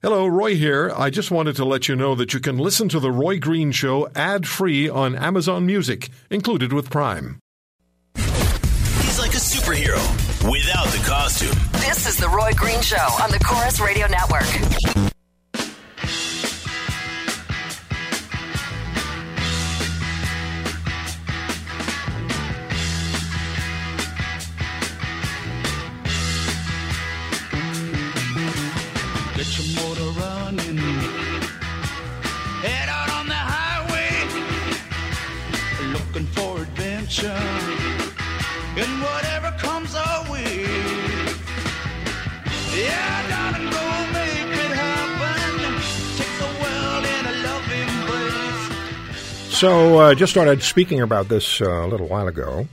Hello, Roy here. I just wanted to let you know that you can listen to The Roy Green Show ad-free on Amazon Music, included with Prime. He's like a superhero without the costume. This is The Roy Green Show on the Chorus Radio Network. Head out on the highway, looking for adventure, and whatever comes our way. Yeah, darling, go make it happen. Take the world in a loving embrace. So, just started speaking about this a little while ago,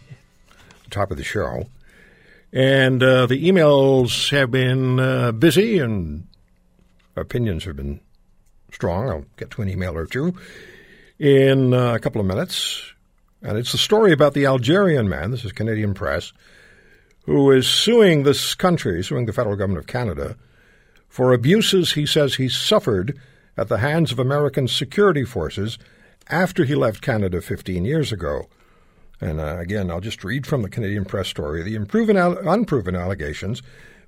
top of the show, and the emails have been busy and opinions have been strong. I'll get to an email or two in a couple of minutes. And it's the story about the Algerian man, this is Canadian Press, who is suing this country, suing the federal government of Canada, for abuses he says he suffered at the hands of American security forces after he left Canada 15 years ago. And again, I'll just read from the Canadian Press story. The unproven allegations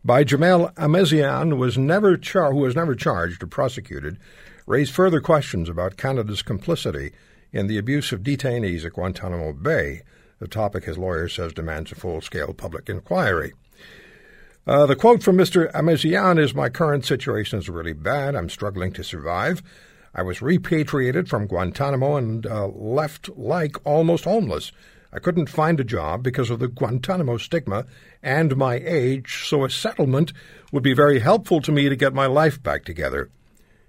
by Djamel Ameziane, who was never charged or prosecuted, raised further questions about Canada's complicity in the abuse of detainees at Guantanamo Bay, the topic his lawyer says demands a full-scale public inquiry. The quote from Mr. Ameziane is, "My current situation is really bad. I'm struggling to survive. I was repatriated from Guantanamo and left like almost homeless. I couldn't find a job because of the Guantanamo stigma and my age, so a settlement would be very helpful to me to get my life back together."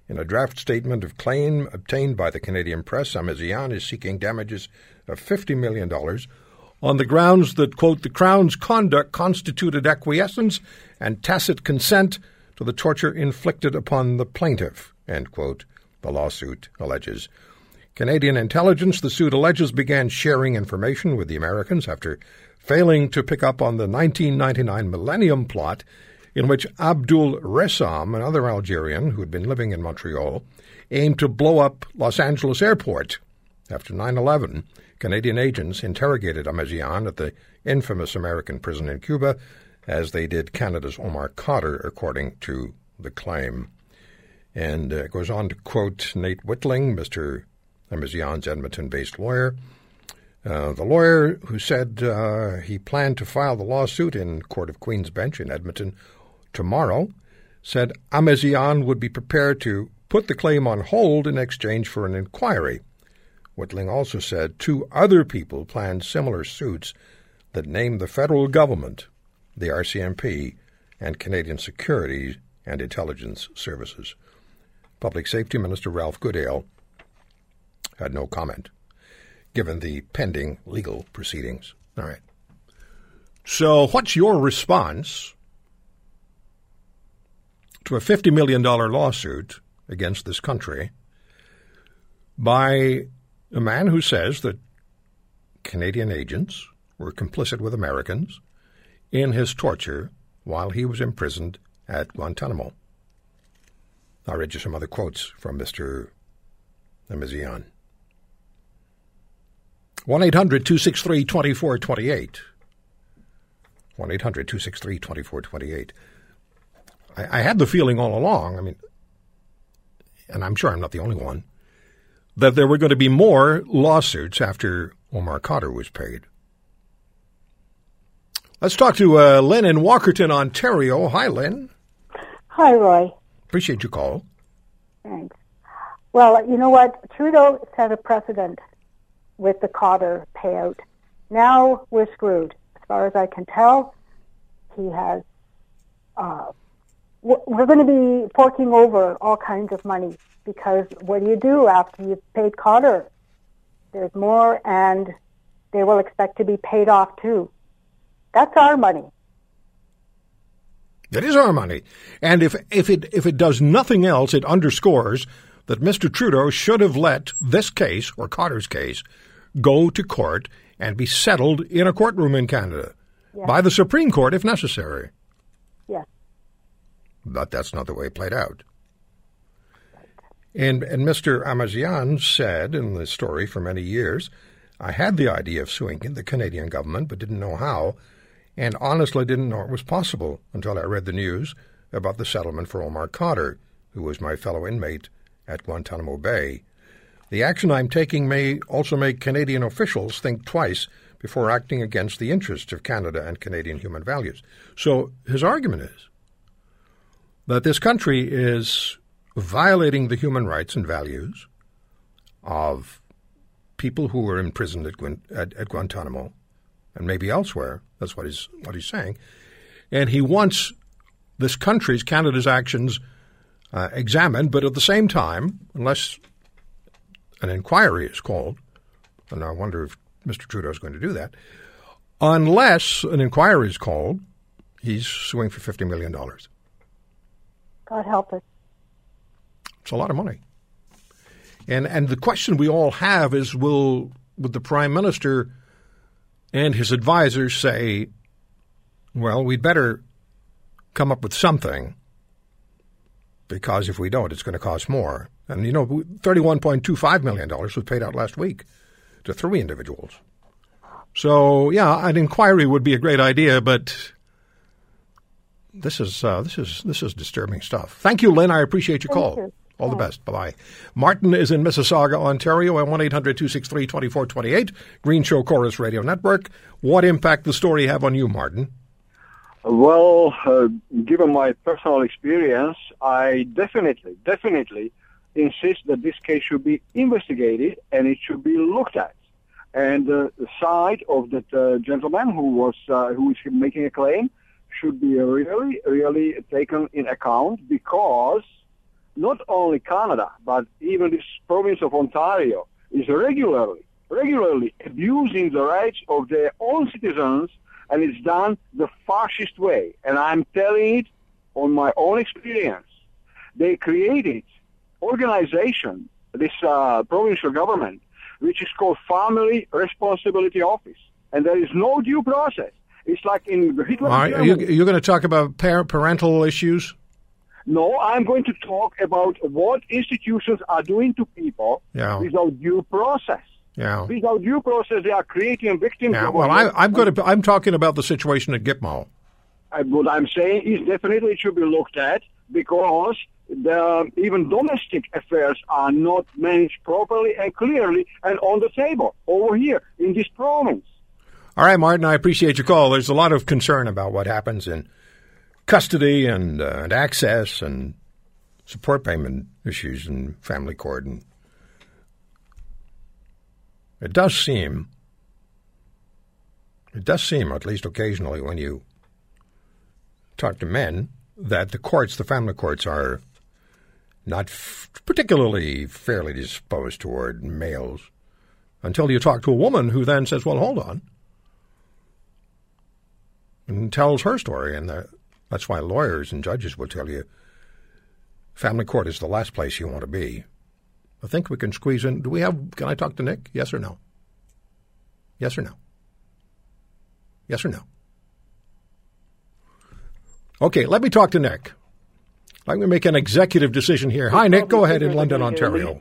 In a draft statement of claim obtained by the Canadian Press, Ameziane is seeking damages of $50 million on the grounds that, quote, "the Crown's conduct constituted acquiescence and tacit consent to the torture inflicted upon the plaintiff," end quote, the lawsuit alleges. Canadian intelligence, the suit alleges, began sharing information with the Americans after failing to pick up on the 1999 Millennium Plot, in which Abdul Ressam, another Algerian who had been living in Montreal, aimed to blow up Los Angeles Airport. After 9/11, Canadian agents interrogated Ameziane at the infamous American prison in Cuba, as they did Canada's Omar Khadr, according to the claim. And it goes on to quote Nate Whitling, Mr. Ameziane's Edmonton-based lawyer. The lawyer who said he planned to file the lawsuit in Court of Queen's Bench in Edmonton tomorrow said Ameziane would be prepared to put the claim on hold in exchange for an inquiry. Whitling also said two other people planned similar suits that named the federal government, the RCMP, and Canadian Security and Intelligence Services. Public Safety Minister Ralph Goodale had no comment, given the pending legal proceedings. All right. So what's your response to a $50 million lawsuit against this country by a man who says that Canadian agents were complicit with Americans in his torture while he was imprisoned at Guantanamo? I'll read you some other quotes from Mr. Ameziane. 1-800-263-2428. 1-800-263-2428. I had the feeling all along, I mean, and I'm sure I'm not the only one, that there were going to be more lawsuits after Omar Khadr was paid. Let's talk to Lynn in Walkerton, Ontario. Hi, Lynn. Hi, Roy. Appreciate your call. Thanks. Well, you know what? Trudeau set a precedent with the Khadr payout. Now we're screwed. As far as I can tell, he has... we're going to be forking over all kinds of money, because what do you do after you've paid Khadr? There's more, and they will expect to be paid off too. That's our money. It is our money. And if it does nothing else, it underscores that Mr. Trudeau should have let this case, or Khadr's case, go to court and be settled in a courtroom in Canada, yes, by the Supreme Court if necessary. Yes. But that's not the way it played out. And Mr. Ameziane said in the story for many years, I had the idea of suing the Canadian government but didn't know how, and honestly didn't know it was possible until I read the news about the settlement for Omar Khadr, who was my fellow inmate at Guantanamo Bay. The action I'm taking may also make Canadian officials think twice before acting against the interests of Canada and Canadian human values. So his argument is that this country is violating the human rights and values of people who were imprisoned at Guantanamo and maybe elsewhere. That's what he's saying. And he wants this country's, Canada's actions examined, but at the same time, unless an inquiry is called, and I wonder if Mr. Trudeau is going to do that, unless an inquiry is called, he's suing for $50 million. God help us. It's a lot of money. And the question we all have is, would the Prime Minister and his advisors say, well, we'd better come up with something, because if we don't, it's going to cost more. And, you know, $31.25 million was paid out last week to 3 individuals. So, yeah, an inquiry would be a great idea, but this is disturbing stuff. Thank you, Lynn. I appreciate your call. Thank you. All the best. Bye-bye. Martin is in Mississauga, Ontario, at 1-800-263-2428, Green Show Chorus Radio Network. What impact the story have on you, Martin? Well, given my personal experience, I definitely insist that this case should be investigated and it should be looked at. And the side of that gentleman who is making a claim should be really, really taken in account, because not only Canada, but even this province of Ontario is regularly abusing the rights of their own citizens, and it's done the fascist way. And I'm telling it on my own experience. They created organization, this provincial government, which is called Family Responsibility Office. And there is no due process. It's like in Hitler. All right. You're going to talk about parental issues? No, I'm going to talk about what institutions are doing to people without due process. Yeah. Without due process, they are creating victims. Yeah. Well, I'm talking about the situation at Gitmo. What I'm saying is definitely it should be looked at, because even domestic affairs are not managed properly and clearly and on the table over here in this province. All right, Martin, I appreciate your call. There's a lot of concern about what happens in custody and access and support payment issues and family court. And it does seem, at least occasionally when you talk to men, that the family courts are not particularly fairly disposed toward males, until you talk to a woman who then says, well, hold on, and tells her story. And that's why lawyers and judges will tell you family court is the last place you want to be. I think we can squeeze in. Can I talk to Nick? Yes or no? Yes or no? Yes or no? Okay, let me talk to Nick. Let me make an executive decision here. Hi, Nick. Go ahead in London, Ontario.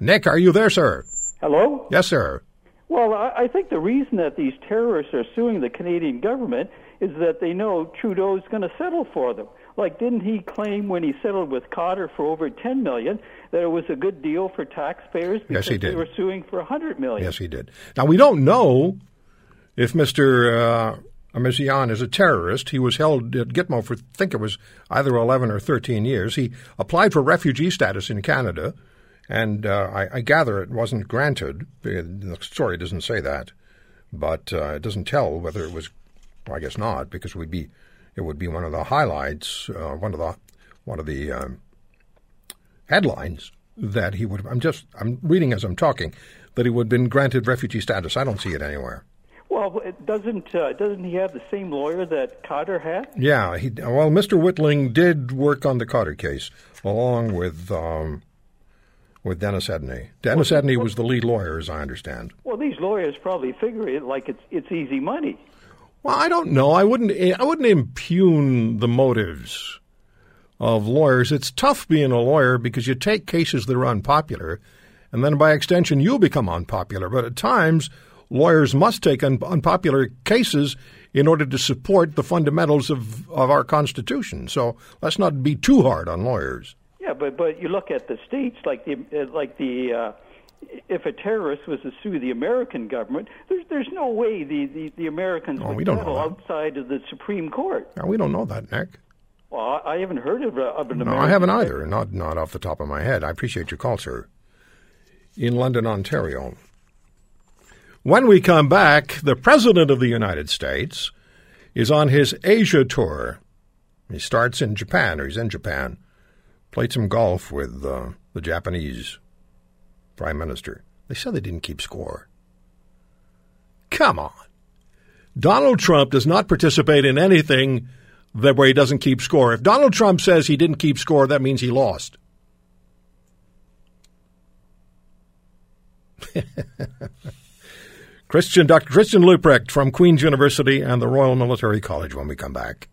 Nick, are you there, sir? Hello? Yes, sir. Well, I think the reason that these terrorists are suing the Canadian government is that they know Trudeau's going to settle for them. Like, didn't he claim when he settled with Khadr for over $10 million that it was a good deal for taxpayers because they were suing for $100 million? Yes, he did. Now, we don't know if Mr. Ameziane is a terrorist. He was held at Gitmo for, I think it was either 11 or 13 years. He applied for refugee status in Canada, and I gather it wasn't granted. The story doesn't say that, but it doesn't tell whether it was. Well, I guess not, because it would be one of the highlights, one of the headlines that he would. I'm reading as I'm talking that he would have been granted refugee status. I don't see it anywhere. Well, doesn't he have the same lawyer that Khadr had? Yeah. Mr. Whitling did work on the Khadr case along with Dennis Edney. Dennis Edney was the lead lawyer, as I understand. Well, these lawyers probably figure it like it's easy money. Well, I don't know. I wouldn't impugn the motives of lawyers. It's tough being a lawyer because you take cases that are unpopular, and then by extension you become unpopular. But at times, lawyers must take unpopular cases in order to support the fundamentals of our Constitution. So let's not be too hard on lawyers. Yeah, but you look at the states, if a terrorist was to sue the American government, there's no way the Americans would settle outside of the Supreme Court. No, we don't know that, Nick. Well, I haven't heard of an American. No, I haven't either, not off the top of my head. I appreciate your call, sir. In London, Ontario. When we come back, the President of the United States is on his Asia tour. He starts in Japan, or he's in Japan. Played some golf with the Japanese Prime Minister. They said they didn't keep score. Come on. Donald Trump does not participate in anything that where he doesn't keep score. If Donald Trump says he didn't keep score, that means he lost. Dr. Christian Luprecht from Queen's University and the Royal Military College when we come back.